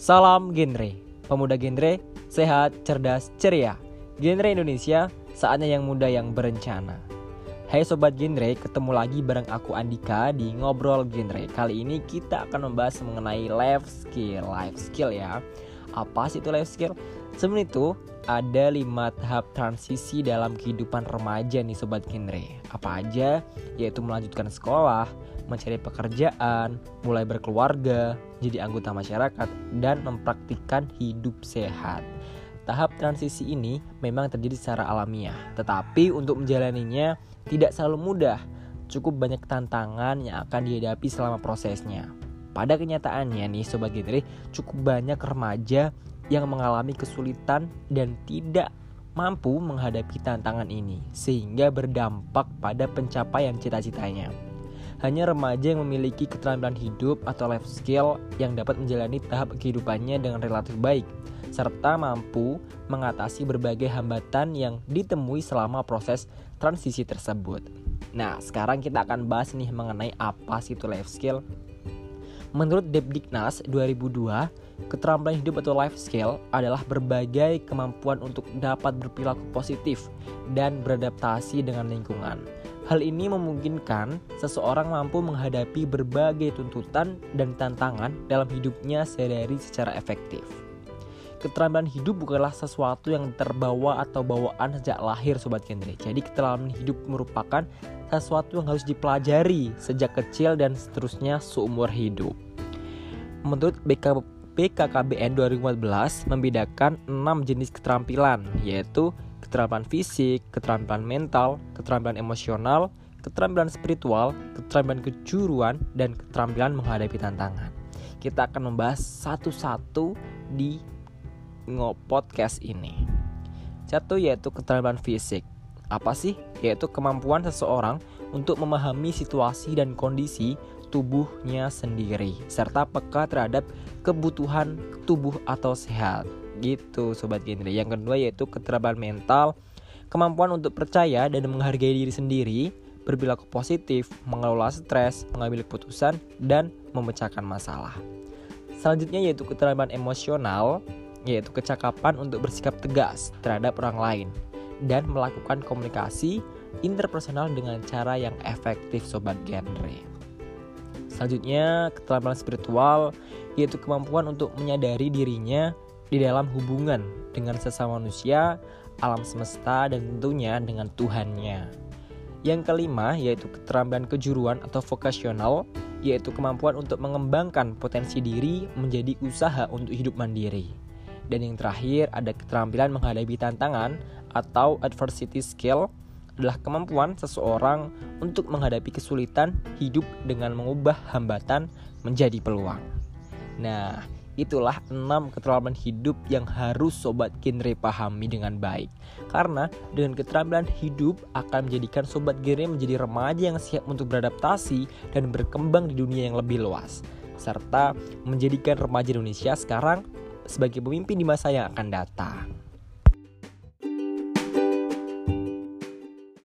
Salam Genre, pemuda genre, sehat, cerdas, ceria. Genre Indonesia, saatnya yang muda yang berencana. Hai Sobat Genre, ketemu lagi bareng aku Andika di Ngobrol Genre. Kali ini kita akan membahas mengenai life skill ya. Apa sih itu life skill? Sebenarnya itu ada 5 tahap transisi dalam kehidupan remaja nih Sobat Genre. Apa aja? Yaitu melanjutkan sekolah, mencari pekerjaan, mulai berkeluarga, jadi anggota masyarakat, dan mempraktikkan hidup sehat. Tahap transisi ini memang terjadi secara alamiah, tetapi untuk menjalaninya tidak selalu mudah. Cukup banyak tantangan yang akan dihadapi selama prosesnya. Pada kenyataannya nih Sobat Genre, cukup banyak remaja yang mengalami kesulitan dan tidak mampu menghadapi tantangan ini, sehingga berdampak pada pencapaian cita-citanya. Hanya remaja yang memiliki keterampilan hidup atau life skill yang dapat menjalani tahap kehidupannya dengan relatif baik, serta mampu mengatasi berbagai hambatan yang ditemui selama proses transisi tersebut. Nah, sekarang kita akan bahas nih mengenai apa sih itu life skill. Menurut Depdiknas 2002, keterampilan hidup atau life skill adalah berbagai kemampuan untuk dapat berperilaku positif dan beradaptasi dengan lingkungan. Hal ini memungkinkan seseorang mampu menghadapi berbagai tuntutan dan tantangan dalam hidupnya sehari-hari secara efektif. Keterampilan hidup bukanlah sesuatu yang terbawa atau bawaan sejak lahir Sobat Genre. Jadi keterampilan hidup merupakan sesuatu yang harus dipelajari sejak kecil dan seterusnya seumur hidup. Menurut BKKBN 2014 membedakan 6 jenis keterampilan, yaitu keterampilan fisik, keterampilan mental, keterampilan emosional, keterampilan spiritual, keterampilan kejuruan, dan keterampilan menghadapi tantangan. Kita akan membahas satu-satu di podcast ini. 1, yaitu keterampilan fisik. Apa sih? Yaitu kemampuan seseorang untuk memahami situasi dan kondisi tubuhnya sendiri, serta peka terhadap kebutuhan tubuh atau sehat. Gitu Sobat Genre. Yang kedua yaitu keterampilan mental. Kemampuan untuk percaya dan menghargai diri sendiri, berperilaku positif, mengelola stres, mengambil keputusan, dan memecahkan masalah. Selanjutnya yaitu keterampilan emosional, yaitu kecakapan untuk bersikap tegas terhadap orang lain dan melakukan komunikasi interpersonal dengan cara yang efektif Sobat Genre. Selanjutnya keterampilan spiritual, yaitu kemampuan untuk menyadari dirinya di dalam hubungan dengan sesama manusia, alam semesta, dan tentunya dengan Tuhannya. Yang kelima yaitu keterampilan kejuruan atau vokasional, yaitu kemampuan untuk mengembangkan potensi diri menjadi usaha untuk hidup mandiri. Dan yang terakhir ada keterampilan menghadapi tantangan atau adversity skill, adalah kemampuan seseorang untuk menghadapi kesulitan hidup dengan mengubah hambatan menjadi peluang. Nah, itulah 6 keterampilan hidup yang harus Sobat Genre pahami dengan baik. Karena dengan keterampilan hidup akan menjadikan Sobat Genre menjadi remaja yang siap untuk beradaptasi dan berkembang di dunia yang lebih luas, serta menjadikan remaja Indonesia sekarang sebagai pemimpin di masa yang akan datang.